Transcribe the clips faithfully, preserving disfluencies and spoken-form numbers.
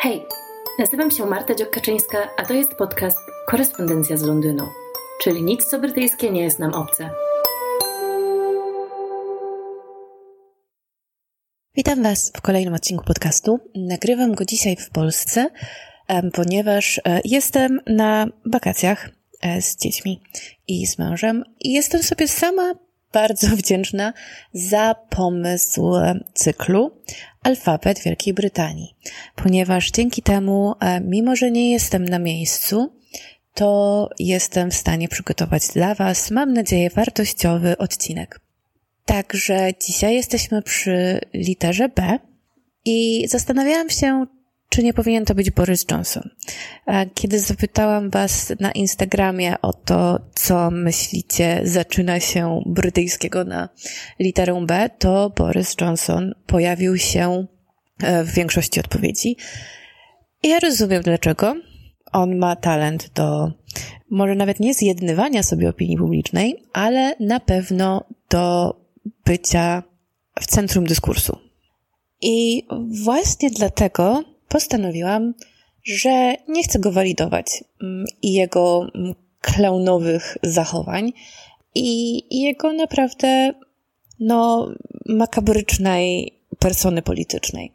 Hej, nazywam się Marta Dziok-Kaczyńska, a to jest podcast Korespondencja z Londynu, czyli nic co brytyjskie nie jest nam obce. Witam Was w kolejnym odcinku podcastu. Nagrywam go dzisiaj w Polsce, ponieważ jestem na wakacjach z dziećmi i z mężem i jestem sobie sama bardzo wdzięczna za pomysł cyklu Alfabet Wielkiej Brytanii, ponieważ dzięki temu, mimo że nie jestem na miejscu, to jestem w stanie przygotować dla Was, mam nadzieję, wartościowy odcinek. Także dzisiaj jesteśmy przy literze B i zastanawiałam się, czy nie powinien to być Boris Johnson. Kiedy zapytałam Was na Instagramie o to, co myślicie zaczyna się brytyjskiego na literę B, to Boris Johnson pojawił się w większości odpowiedzi. I ja rozumiem dlaczego. On ma talent do, może nawet nie zjednywania sobie opinii publicznej, ale na pewno do bycia w centrum dyskursu. I właśnie dlatego postanowiłam, że nie chcę go walidować i jego klaunowych zachowań i jego naprawdę no makabrycznej persony politycznej.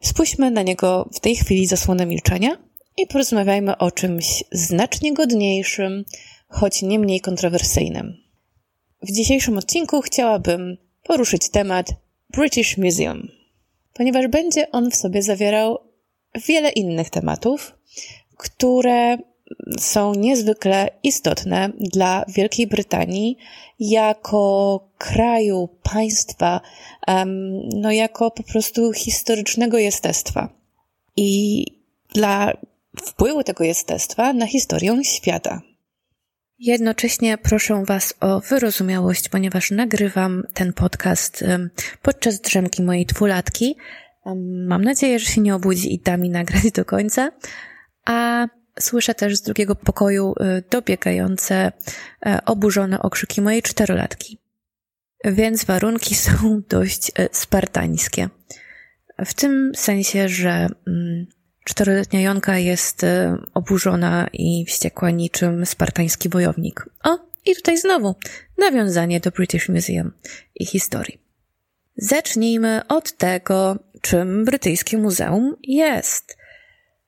Spójrzmy na niego w tej chwili zasłonę milczenia i porozmawiajmy o czymś znacznie godniejszym, choć nie mniej kontrowersyjnym. W dzisiejszym odcinku chciałabym poruszyć temat British Museum, ponieważ będzie on w sobie zawierał wiele innych tematów, które są niezwykle istotne dla Wielkiej Brytanii jako kraju, państwa, no jako po prostu historycznego jestestwa i dla wpływu tego jestestwa na historię świata. Jednocześnie proszę Was o wyrozumiałość, ponieważ nagrywam ten podcast podczas drzemki mojej dwulatki. Mam nadzieję, że się nie obudzi i da mi nagrać do końca. A słyszę też z drugiego pokoju dobiegające, oburzone okrzyki mojej czterolatki. Więc warunki są dość spartańskie. W tym sensie, że czteroletnia Jonka jest oburzona i wściekła niczym spartański wojownik. O, i tutaj znowu nawiązanie do British Museum i historii. Zacznijmy od tego, czym brytyjskie muzeum jest.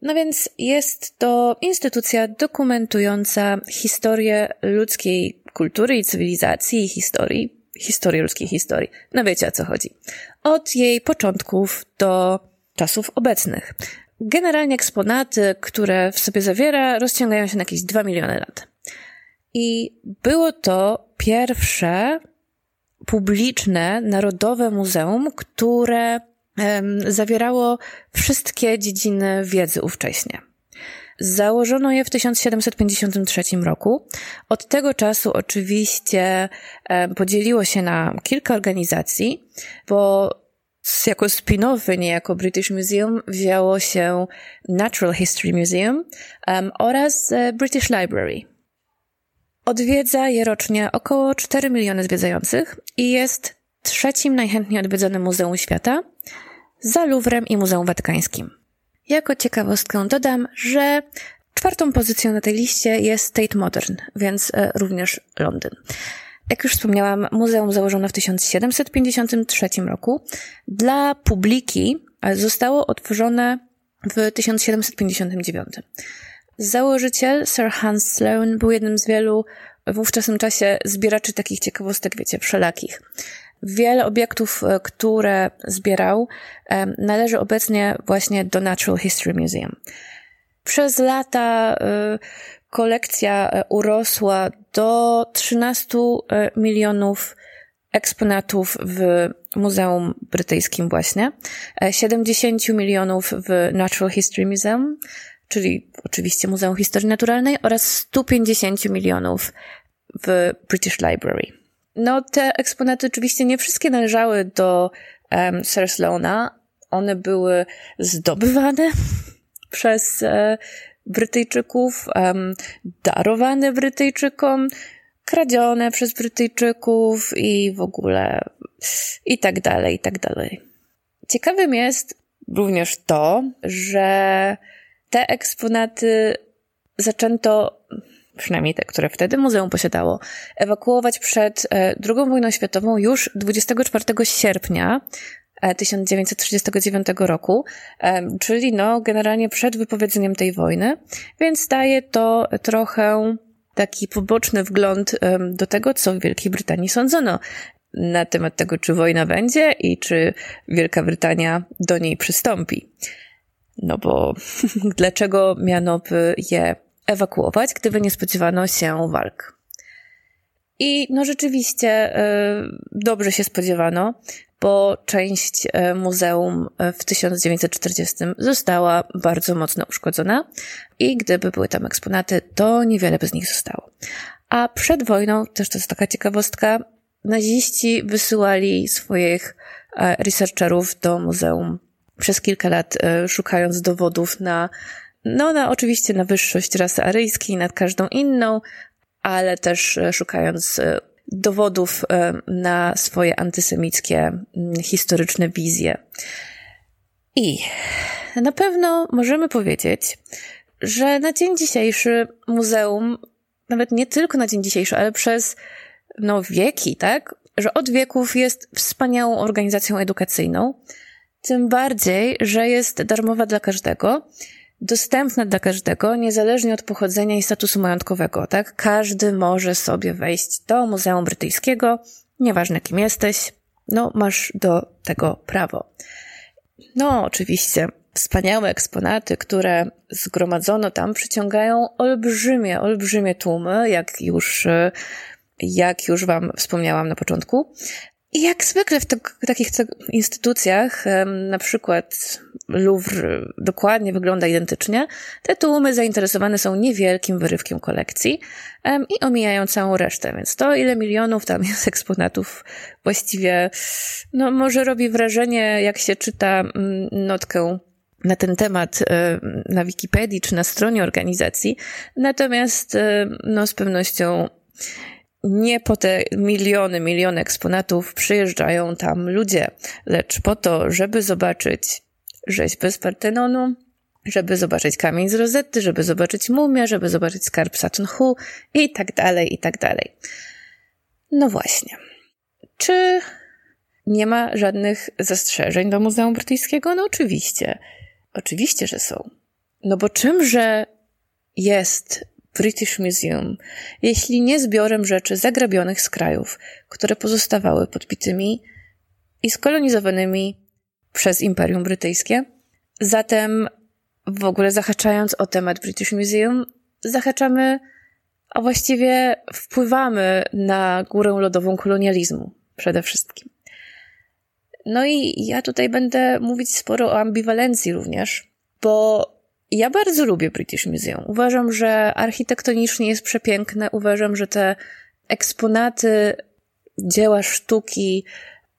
No więc jest to instytucja dokumentująca historię ludzkiej kultury i cywilizacji i historii, historii ludzkiej historii. No wiecie, o co chodzi. Od jej początków do czasów obecnych. Generalnie eksponaty, które w sobie zawiera, rozciągają się na jakieś dwa miliony lat. I było to pierwsze publiczne, narodowe muzeum, które em, zawierało wszystkie dziedziny wiedzy ówcześnie. Założono je w tysiąc siedemset pięćdziesiątym trzecim roku. Od tego czasu oczywiście em, podzieliło się na kilka organizacji, bo jako spin-offy, niejako British Museum, wzięło się Natural History Museum um, oraz British Library. Odwiedza je rocznie około cztery miliony zwiedzających i jest trzecim najchętniej odwiedzonym muzeum świata za Louvrem i Muzeum Watykańskim. Jako ciekawostkę dodam, że czwartą pozycją na tej liście jest Tate Modern, więc e, również Londyn. Jak już wspomniałam, muzeum założono w tysiąc siedemset pięćdziesiątym trzecim roku. Dla publiki zostało otworzone w tysiąc siedemset pięćdziesiątym dziewiątym. Założyciel Sir Hans Sloane był jednym z wielu w ówczesnym czasie zbieraczy takich ciekawostek, wiecie, wszelakich. Wiele obiektów, które zbierał, należy obecnie właśnie do Natural History Museum. Przez lata kolekcja urosła do trzynastu milionów eksponatów w Muzeum Brytyjskim właśnie, siedemdziesięciu milionów w Natural History Museum, czyli oczywiście Muzeum Historii Naturalnej, oraz stu pięćdziesięciu milionów w British Library. No te eksponaty oczywiście nie wszystkie należały do um, Sir Sloane'a. One były zdobywane przez e, Brytyjczyków, um, darowane Brytyjczykom, kradzione przez Brytyjczyków i w ogóle i tak dalej, i tak dalej. Ciekawym jest, również to, że te eksponaty zaczęto, przynajmniej te, które wtedy muzeum posiadało, ewakuować przed drugą wojną światową już dwudziestego czwartego sierpnia tysiąc dziewięćset trzydziestego dziewiątego roku, czyli no generalnie przed wypowiedzeniem tej wojny, więc daje to trochę taki poboczny wgląd do tego, co w Wielkiej Brytanii sądzono na temat tego, czy wojna będzie i czy Wielka Brytania do niej przystąpi. No bo dlaczego miano by je ewakuować, gdyby nie spodziewano się walk? I no rzeczywiście dobrze się spodziewano, bo część muzeum w tysiąc dziewięćset czterdziestym została bardzo mocno uszkodzona i gdyby były tam eksponaty, to niewiele by z nich zostało. A przed wojną, też to jest taka ciekawostka, naziści wysyłali swoich researcherów do muzeum przez kilka lat, szukając dowodów na, no na oczywiście na wyższość rasy aryjskiej nad każdą inną, ale też szukając dowodów na swoje antysemickie, historyczne wizje. I na pewno możemy powiedzieć, że na dzień dzisiejszy muzeum, nawet nie tylko na dzień dzisiejszy, ale przez no wieki, tak, że od wieków jest wspaniałą organizacją edukacyjną, tym bardziej, że jest darmowa dla każdego, dostępna dla każdego, niezależnie od pochodzenia i statusu majątkowego, tak? Każdy może sobie wejść do Muzeum Brytyjskiego, nieważne kim jesteś, no masz do tego prawo. No oczywiście wspaniałe eksponaty, które zgromadzono tam, przyciągają olbrzymie, olbrzymie tłumy, jak już, jak już wam wspomniałam na początku. I jak zwykle w, te, w takich te, instytucjach, na przykład Louvre dokładnie wygląda identycznie, te tłumy zainteresowane są niewielkim wyrywkiem kolekcji i omijają całą resztę, więc to ile milionów tam jest eksponatów właściwie, no może robi wrażenie, jak się czyta notkę na ten temat na Wikipedii czy na stronie organizacji, natomiast no z pewnością nie po te miliony, miliony eksponatów przyjeżdżają tam ludzie, lecz po to, żeby zobaczyć rzeźbę z Partenonu, żeby zobaczyć kamień z Rozetty, żeby zobaczyć mumię, żeby zobaczyć skarb Sutton Hoo i tak dalej, i tak dalej. No właśnie. Czy nie ma żadnych zastrzeżeń do Muzeum Brytyjskiego? No oczywiście. Oczywiście, że są. No bo czymże jest British Museum, jeśli nie zbiorem rzeczy zagrabionych z krajów, które pozostawały podbitymi i skolonizowanymi przez Imperium Brytyjskie. Zatem w ogóle zahaczając o temat British Museum, zahaczamy, a właściwie wpływamy na górę lodową kolonializmu przede wszystkim. No i ja tutaj będę mówić sporo o ambiwalencji również, bo ja bardzo lubię British Museum. Uważam, że architektonicznie jest przepiękne. Uważam, że te eksponaty, dzieła sztuki,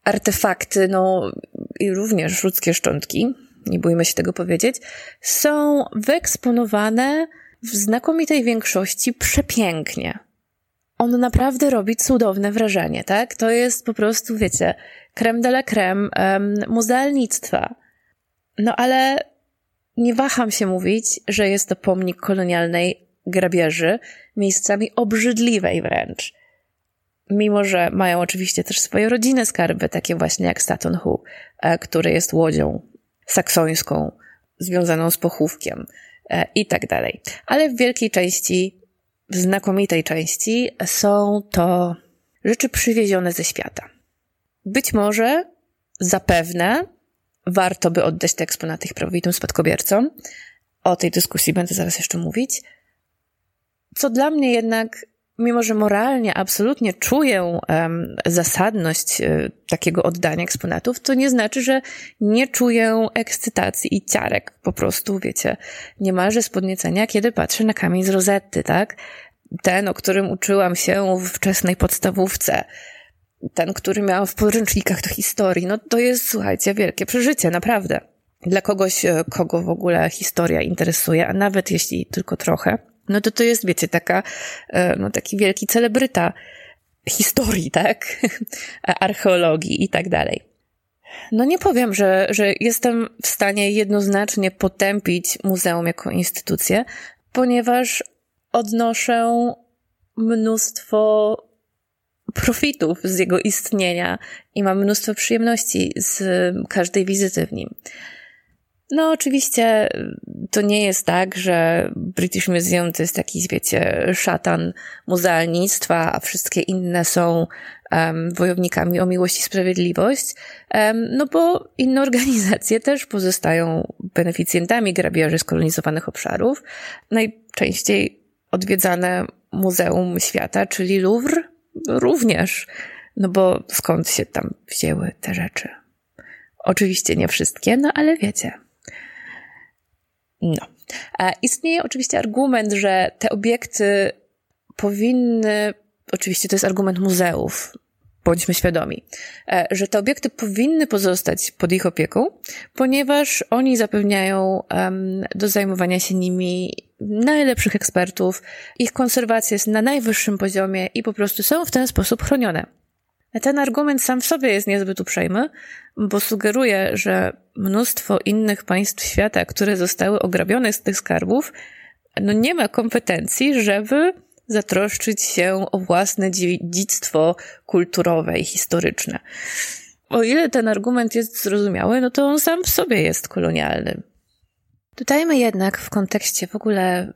artefakty, no i również ludzkie szczątki, nie bójmy się tego powiedzieć, są wyeksponowane w znakomitej większości przepięknie. On naprawdę robi cudowne wrażenie, tak? To jest po prostu, wiecie, crème de la crème um, muzealnictwa. No ale nie waham się mówić, że jest to pomnik kolonialnej grabieży, miejscami obrzydliwej wręcz. Mimo, że mają oczywiście też swoje rodzinne skarby, takie właśnie jak Sutton Hoo, który jest łodzią saksońską, związaną z pochówkiem i tak dalej. Ale w wielkiej części, w znakomitej części są to rzeczy przywiezione ze świata. Być może, zapewne, warto by oddać te eksponaty ich prawowitym spadkobiercom. O tej dyskusji będę zaraz jeszcze mówić. Co dla mnie jednak, mimo że moralnie absolutnie czuję um, zasadność um, takiego oddania eksponatów, to nie znaczy, że nie czuję ekscytacji i ciarek po prostu, wiecie, niemalże z podniecenia, kiedy patrzę na kamień z Rozetty, tak? Ten, o którym uczyłam się w wczesnej podstawówce. Ten, który miałam w podręcznikach do historii. No to jest, słuchajcie, wielkie przeżycie, naprawdę. Dla kogoś, kogo w ogóle historia interesuje, a nawet jeśli tylko trochę, no to to jest, wiecie, taka, no taki wielki celebryta historii, tak? Archeologii i tak dalej. No nie powiem, że, że jestem w stanie jednoznacznie potępić muzeum jako instytucję, ponieważ odnoszę mnóstwo profitów z jego istnienia i mam mnóstwo przyjemności z każdej wizyty w nim. No oczywiście to nie jest tak, że British Museum to jest taki, wiecie, szatan muzealnictwa, a wszystkie inne są um, wojownikami o miłość i sprawiedliwość, um, no bo inne organizacje też pozostają beneficjentami grabieży skolonizowanych obszarów. Najczęściej odwiedzane muzeum świata, czyli Louvre, również, no bo skąd się tam wzięły te rzeczy? Oczywiście nie wszystkie, no ale wiecie. No. Istnieje oczywiście argument, że te obiekty powinny, oczywiście to jest argument muzeów, bądźmy świadomi, że te obiekty powinny pozostać pod ich opieką, ponieważ oni zapewniają um, do zajmowania się nimi najlepszych ekspertów, ich konserwacja jest na najwyższym poziomie i po prostu są w ten sposób chronione. Ten argument sam w sobie jest niezbyt uprzejmy, bo sugeruje, że mnóstwo innych państw świata, które zostały ograbione z tych skarbów, no nie ma kompetencji, żeby zatroszczyć się o własne dziedzictwo kulturowe i historyczne. O ile ten argument jest zrozumiały, no to on sam w sobie jest kolonialny. Dodajmy jednak w kontekście w ogóle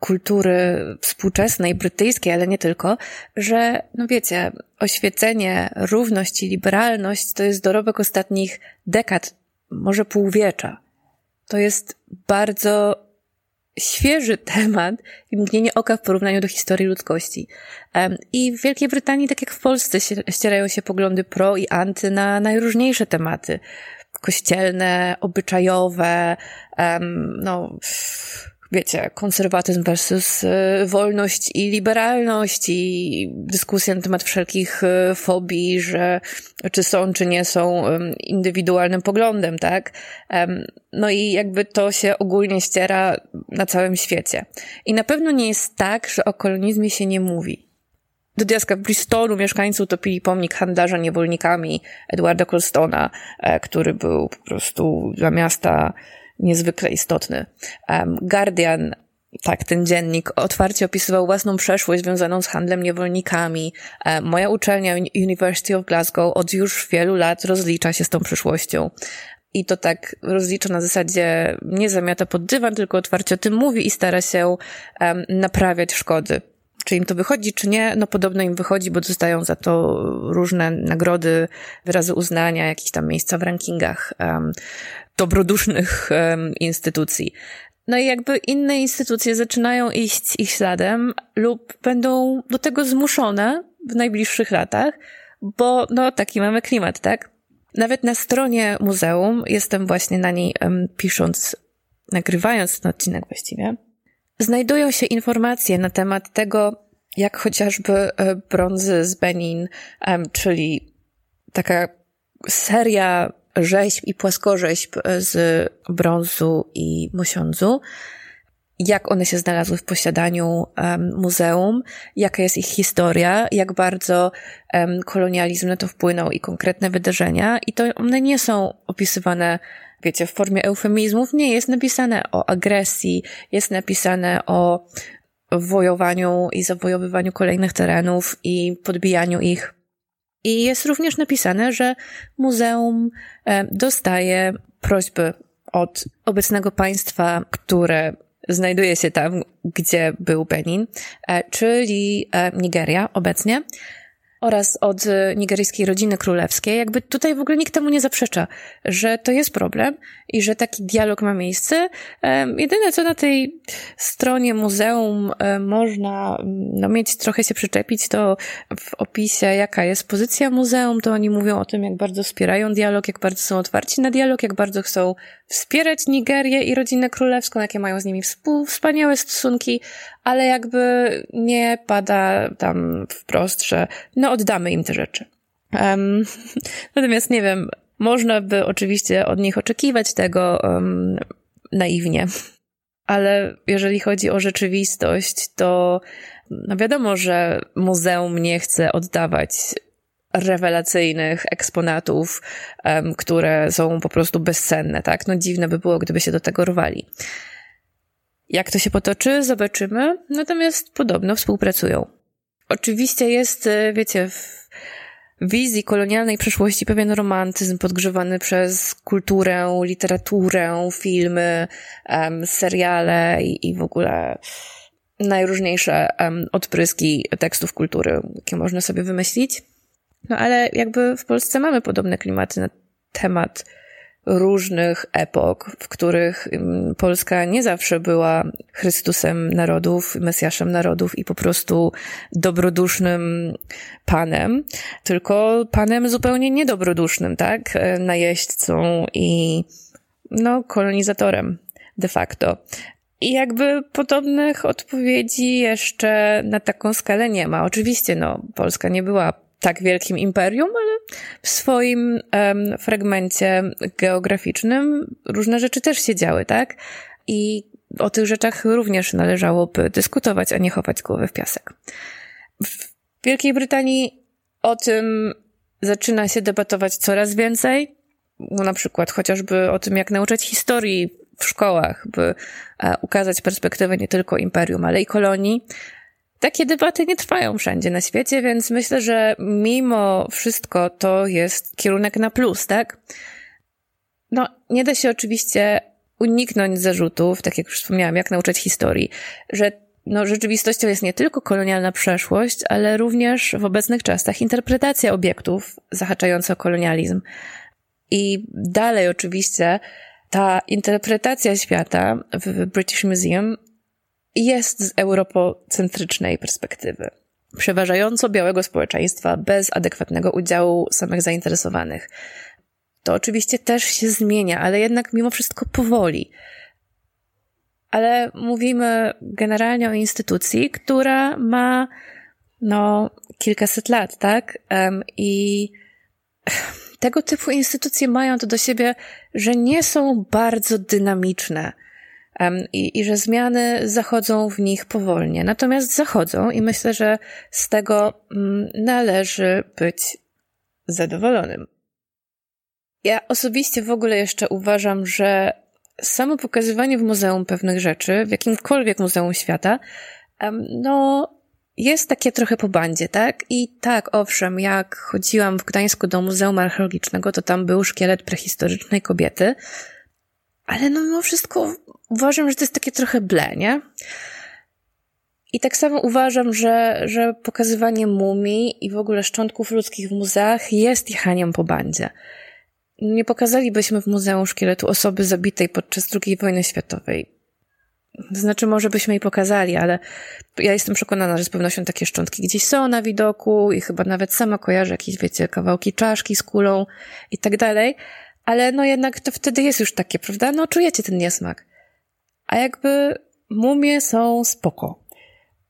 kultury współczesnej, brytyjskiej, ale nie tylko, że, no wiecie, oświecenie, równość i liberalność to jest dorobek ostatnich dekad, może półwiecza. To jest bardzo świeży temat i mgnienie oka w porównaniu do historii ludzkości. I w Wielkiej Brytanii, tak jak w Polsce, ścierają się poglądy pro i anty na najróżniejsze tematy. Kościelne, obyczajowe, um, no wiecie, konserwatyzm versus y, wolność i liberalność i dyskusja na temat wszelkich y, fobii, że czy są, czy nie są y, indywidualnym poglądem, tak? Um, no i jakby to się ogólnie ściera na całym świecie. I na pewno nie jest tak, że o kolonizmie się nie mówi. Do diaska w Bristolu mieszkańcy utopili pomnik handlarza niewolnikami Edwarda Colstona, który był po prostu dla miasta niezwykle istotny. Guardian, tak, ten dziennik, otwarcie opisywał własną przeszłość związaną z handlem niewolnikami. Moja uczelnia University of Glasgow od już wielu lat rozlicza się z tą przyszłością. I to tak rozlicza na zasadzie nie zamiata pod dywan, tylko otwarcie o tym mówi i stara się naprawiać szkody. Czy im to wychodzi, czy nie? No podobno im wychodzi, bo dostają za to różne nagrody, wyrazy uznania, jakieś tam miejsca w rankingach um, dobrodusznych um, instytucji. No i jakby inne instytucje zaczynają iść ich śladem lub będą do tego zmuszone w najbliższych latach, bo no taki mamy klimat, tak? Nawet na stronie muzeum, jestem właśnie na niej um, pisząc, nagrywając ten odcinek właściwie, znajdują się informacje na temat tego, jak chociażby brązy z Benin, czyli taka seria rzeźb i płaskorzeźb z brązu i mosiądzu, jak one się znalazły w posiadaniu muzeum, jaka jest ich historia, jak bardzo kolonializm na to wpłynął i konkretne wydarzenia. I to one nie są opisywane, wiecie, w formie eufemizmów, nie jest napisane o agresji, jest napisane o wojowaniu i zawojowywaniu kolejnych terenów i podbijaniu ich. I jest również napisane, że muzeum dostaje prośby od obecnego państwa, które znajduje się tam, gdzie był Benin, czyli Nigeria obecnie, oraz od nigeryjskiej rodziny królewskiej. Jakby tutaj w ogóle nikt temu nie zaprzecza, że to jest problem i że taki dialog ma miejsce. Jedyne, co na tej stronie muzeum można no, mieć trochę się przyczepić, to w opisie, jaka jest pozycja muzeum, to oni mówią o tym, jak bardzo wspierają dialog, jak bardzo są otwarci na dialog, jak bardzo chcą wspierać Nigerię i rodzinę królewską, jakie mają z nimi współ, wspaniałe stosunki, ale jakby nie pada tam wprost, że no oddamy im te rzeczy. Um, natomiast nie wiem, można by oczywiście od nich oczekiwać tego um, naiwnie, ale jeżeli chodzi o rzeczywistość, to no wiadomo, że muzeum nie chce oddawać rewelacyjnych eksponatów, um, które są po prostu bezcenne, tak? No dziwne by było, gdyby się do tego rwali. Jak to się potoczy, zobaczymy, natomiast podobno współpracują. Oczywiście jest, wiecie, w wizji kolonialnej przeszłości pewien romantyzm podgrzewany przez kulturę, literaturę, filmy, um, seriale i, i w ogóle najróżniejsze um, odpryski tekstów kultury, jakie można sobie wymyślić. No ale jakby w Polsce mamy podobne klimaty na temat różnych epok, w których Polska nie zawsze była Chrystusem narodów, Mesjaszem narodów i po prostu dobrodusznym panem, tylko panem zupełnie niedobrodusznym, tak? Najeźdźcą i no kolonizatorem de facto. I jakby podobnych odpowiedzi jeszcze na taką skalę nie ma. Oczywiście no Polska nie była tak wielkim imperium, ale w swoim um, fragmencie geograficznym różne rzeczy też się działy, tak? I o tych rzeczach również należałoby dyskutować, a nie chować głowy w piasek. W Wielkiej Brytanii o tym zaczyna się debatować coraz więcej, no, na przykład chociażby o tym, jak nauczać historii w szkołach, by a, ukazać perspektywę nie tylko imperium, ale i kolonii. Takie debaty nie trwają wszędzie na świecie, więc myślę, że mimo wszystko to jest kierunek na plus, tak? No, nie da się oczywiście uniknąć zarzutów, tak jak już wspomniałam, jak nauczać historii, że no, rzeczywistością jest nie tylko kolonialna przeszłość, ale również w obecnych czasach interpretacja obiektów zahaczająca o kolonializm. I dalej oczywiście ta interpretacja świata w British Museum jest z europocentrycznej perspektywy, przeważająco białego społeczeństwa bez adekwatnego udziału samych zainteresowanych. To oczywiście też się zmienia, ale jednak mimo wszystko powoli. Ale mówimy generalnie o instytucji, która ma no kilkaset lat, tak? I tego typu instytucje mają to do siebie, że nie są bardzo dynamiczne. I, i że zmiany zachodzą w nich powolnie. Natomiast zachodzą i myślę, że z tego należy być zadowolonym. Ja osobiście w ogóle jeszcze uważam, że samo pokazywanie w muzeum pewnych rzeczy, w jakimkolwiek muzeum świata, no jest takie trochę po bandzie, tak? I tak, owszem, jak chodziłam w Gdańsku do Muzeum Archeologicznego, to tam był szkielet prehistorycznej kobiety, ale no mimo wszystko uważam, że to jest takie trochę ble, nie? I tak samo uważam, że, że pokazywanie mumii i w ogóle szczątków ludzkich w muzeach jest jechaniem po bandzie. Nie pokazalibyśmy w muzeum szkieletu osoby zabitej podczas drugiej wojny światowej. Znaczy, może byśmy jej pokazali, ale ja jestem przekonana, że z pewnością takie szczątki gdzieś są na widoku i chyba nawet sama kojarzę jakieś, wiecie, kawałki czaszki z kulą i tak dalej. Ale no jednak to wtedy jest już takie, prawda? No czujecie ten niesmak. A jakby mumie są spoko.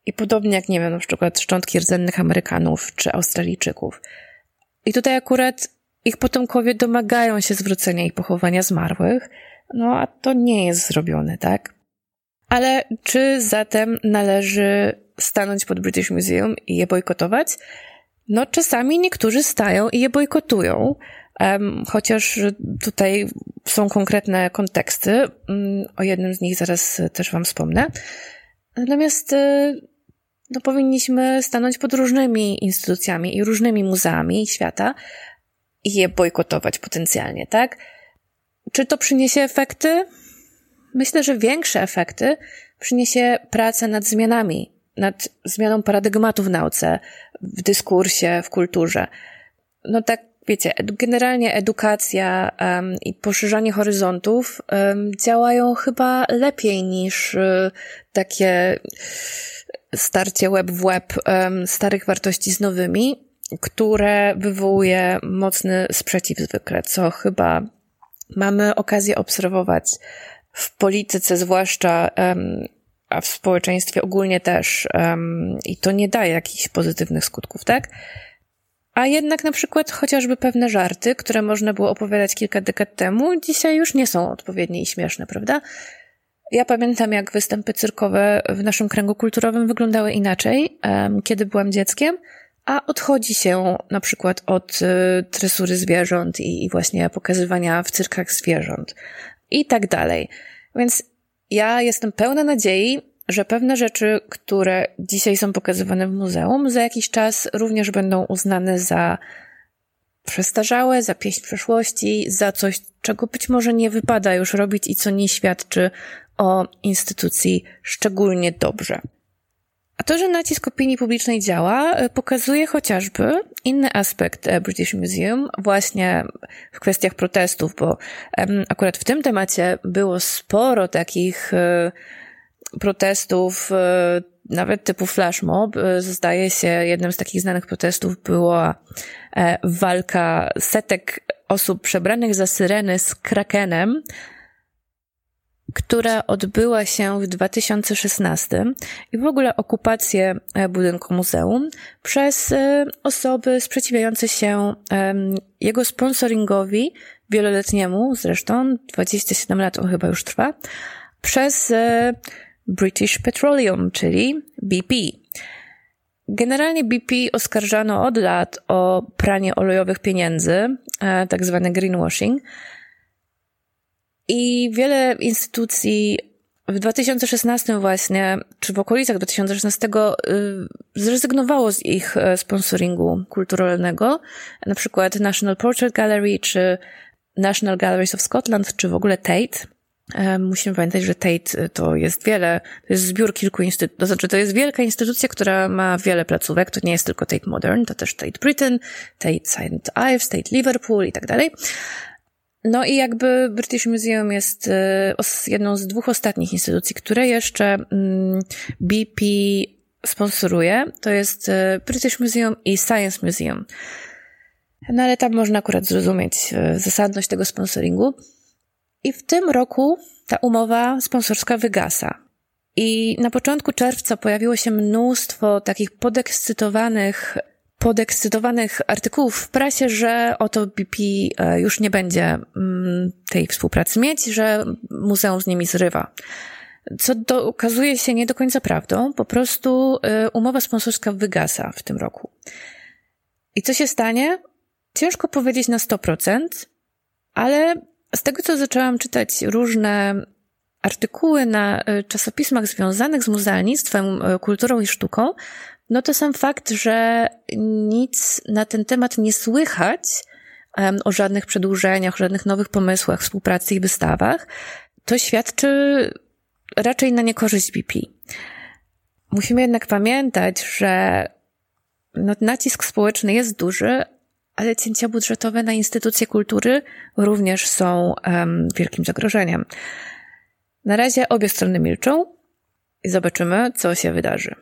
I podobnie jak, nie wiem, na przykład szczątki rdzennych Amerykanów czy Australijczyków. I tutaj akurat ich potomkowie domagają się zwrócenia i pochowania zmarłych, no a to nie jest zrobione, tak? Ale czy zatem należy stanąć pod British Museum i je bojkotować? No czasami niektórzy stają i je bojkotują, Um, chociaż tutaj są konkretne konteksty, um, o jednym z nich zaraz też wam wspomnę. Natomiast no, powinniśmy stanąć pod różnymi instytucjami i różnymi muzeami świata i je bojkotować potencjalnie, tak? Czy to przyniesie efekty? Myślę, że większe efekty przyniesie praca nad zmianami, nad zmianą paradygmatu w nauce, w dyskursie, w kulturze. No tak, wiecie, generalnie edukacja um, i poszerzanie horyzontów um, działają chyba lepiej niż y, takie starcie łeb w łeb um, starych wartości z nowymi, które wywołuje mocny sprzeciw zwykle, co chyba mamy okazję obserwować w polityce, zwłaszcza um, a w społeczeństwie ogólnie też. Um, I to nie daje jakichś pozytywnych skutków, tak? A jednak na przykład chociażby pewne żarty, które można było opowiadać kilka dekad temu, dzisiaj już nie są odpowiednie i śmieszne, prawda? Ja pamiętam, jak występy cyrkowe w naszym kręgu kulturowym wyglądały inaczej, um, kiedy byłam dzieckiem, a odchodzi się na przykład od tresury zwierząt i właśnie pokazywania w cyrkach zwierząt i tak dalej. Więc ja jestem pełna nadziei, że pewne rzeczy, które dzisiaj są pokazywane w muzeum, za jakiś czas również będą uznane za przestarzałe, za pieśń przeszłości, za coś, czego być może nie wypada już robić i co nie świadczy o instytucji szczególnie dobrze. A to, że nacisk opinii publicznej działa, pokazuje chociażby inny aspekt British Museum właśnie w kwestiach protestów, bo akurat w tym temacie było sporo takich protestów, nawet typu flash mob. Zdaje się, jednym z takich znanych protestów była walka setek osób przebranych za syreny z krakenem, która odbyła się w dwa tysiące szesnastym i w ogóle okupację budynku muzeum przez osoby sprzeciwiające się jego sponsoringowi wieloletniemu, zresztą dwadzieścia siedem lat on chyba już trwa, przez British Petroleum, czyli B P. Generalnie B P oskarżano od lat o pranie olejowych pieniędzy, tak zwane greenwashing, i wiele instytucji w dwa tysiące szesnastym właśnie, czy w okolicach dwa tysiące szesnastego zrezygnowało z ich sponsoringu kulturalnego, na przykład National Portrait Gallery, czy National Galleries of Scotland, czy w ogóle Tate. Musimy pamiętać, że Tate to jest wiele, to jest zbiór kilku instytucji, to znaczy to jest wielka instytucja, która ma wiele placówek, to nie jest tylko Tate Modern, to też Tate Britain, Tate Saint Ives, Tate Liverpool i tak dalej. No i jakby British Museum jest jedną z dwóch ostatnich instytucji, które jeszcze B P sponsoruje, to jest British Museum i Science Museum. No ale tam można akurat zrozumieć zasadność tego sponsoringu. I w tym roku ta umowa sponsorska wygasa. I na początku czerwca pojawiło się mnóstwo takich podekscytowanych podekscytowanych artykułów w prasie, że oto B P już nie będzie tej współpracy mieć, że muzeum z nimi zrywa. Co do, okazuje się nie do końca prawdą, po prostu umowa sponsorska wygasa w tym roku. I co się stanie? Ciężko powiedzieć na sto procent, ale z tego, co zaczęłam czytać różne artykuły na czasopismach związanych z muzealnictwem, kulturą i sztuką, no to sam fakt, że nic na ten temat nie słychać, um, o żadnych przedłużeniach, o żadnych nowych pomysłach, współpracy i wystawach, to świadczy raczej na niekorzyść B P. Musimy jednak pamiętać, że no, nacisk społeczny jest duży, ale cięcia budżetowe na instytucje kultury również są um, wielkim zagrożeniem. Na razie obie strony milczą i zobaczymy, co się wydarzy.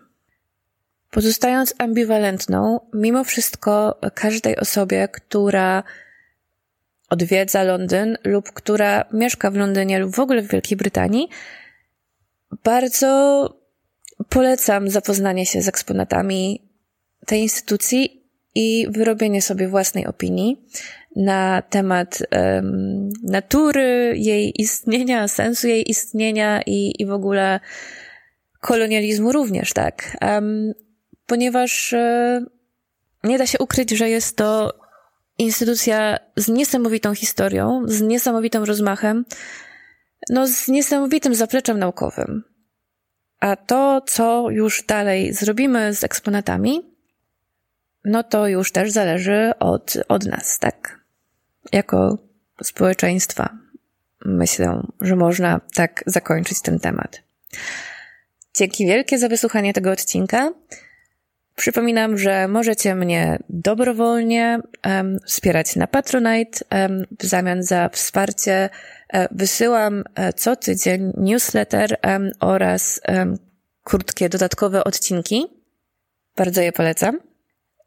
Pozostając ambiwalentną, mimo wszystko każdej osobie, która odwiedza Londyn lub która mieszka w Londynie lub w ogóle w Wielkiej Brytanii, bardzo polecam zapoznanie się z eksponatami tej instytucji i wyrobienie sobie własnej opinii na temat um, natury, jej istnienia, sensu jej istnienia i, i w ogóle kolonializmu również, tak. Um, ponieważ nie da się ukryć, że jest to instytucja z niesamowitą historią, z niesamowitym rozmachem, no z niesamowitym zapleczem naukowym. A to, co już dalej zrobimy z eksponatami, no to już też zależy od, od nas, tak? Jako społeczeństwa. Myślę, że można tak zakończyć ten temat. Dzięki wielkie za wysłuchanie tego odcinka. Przypominam, że możecie mnie dobrowolnie um, wspierać na Patronite. Um, w zamian za wsparcie um, wysyłam um, co tydzień newsletter um, oraz um, krótkie dodatkowe odcinki. Bardzo je polecam.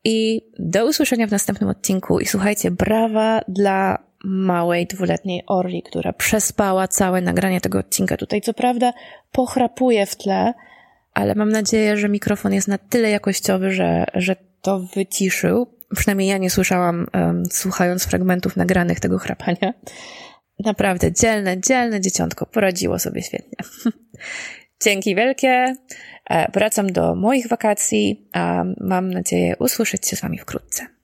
I do usłyszenia w następnym odcinku. I słuchajcie, brawa dla małej dwuletniej Orli, która przespała całe nagranie tego odcinka. Tutaj co prawda pochrapuje w tle, ale mam nadzieję, że mikrofon jest na tyle jakościowy, że, że to wyciszył. Przynajmniej ja nie słyszałam, um, słuchając fragmentów nagranych tego chrapania. Naprawdę dzielne, dzielne dzieciątko. Poradziło sobie świetnie. Dzięki wielkie. Wracam do moich wakacji, a mam nadzieję usłyszeć się z Wami wkrótce.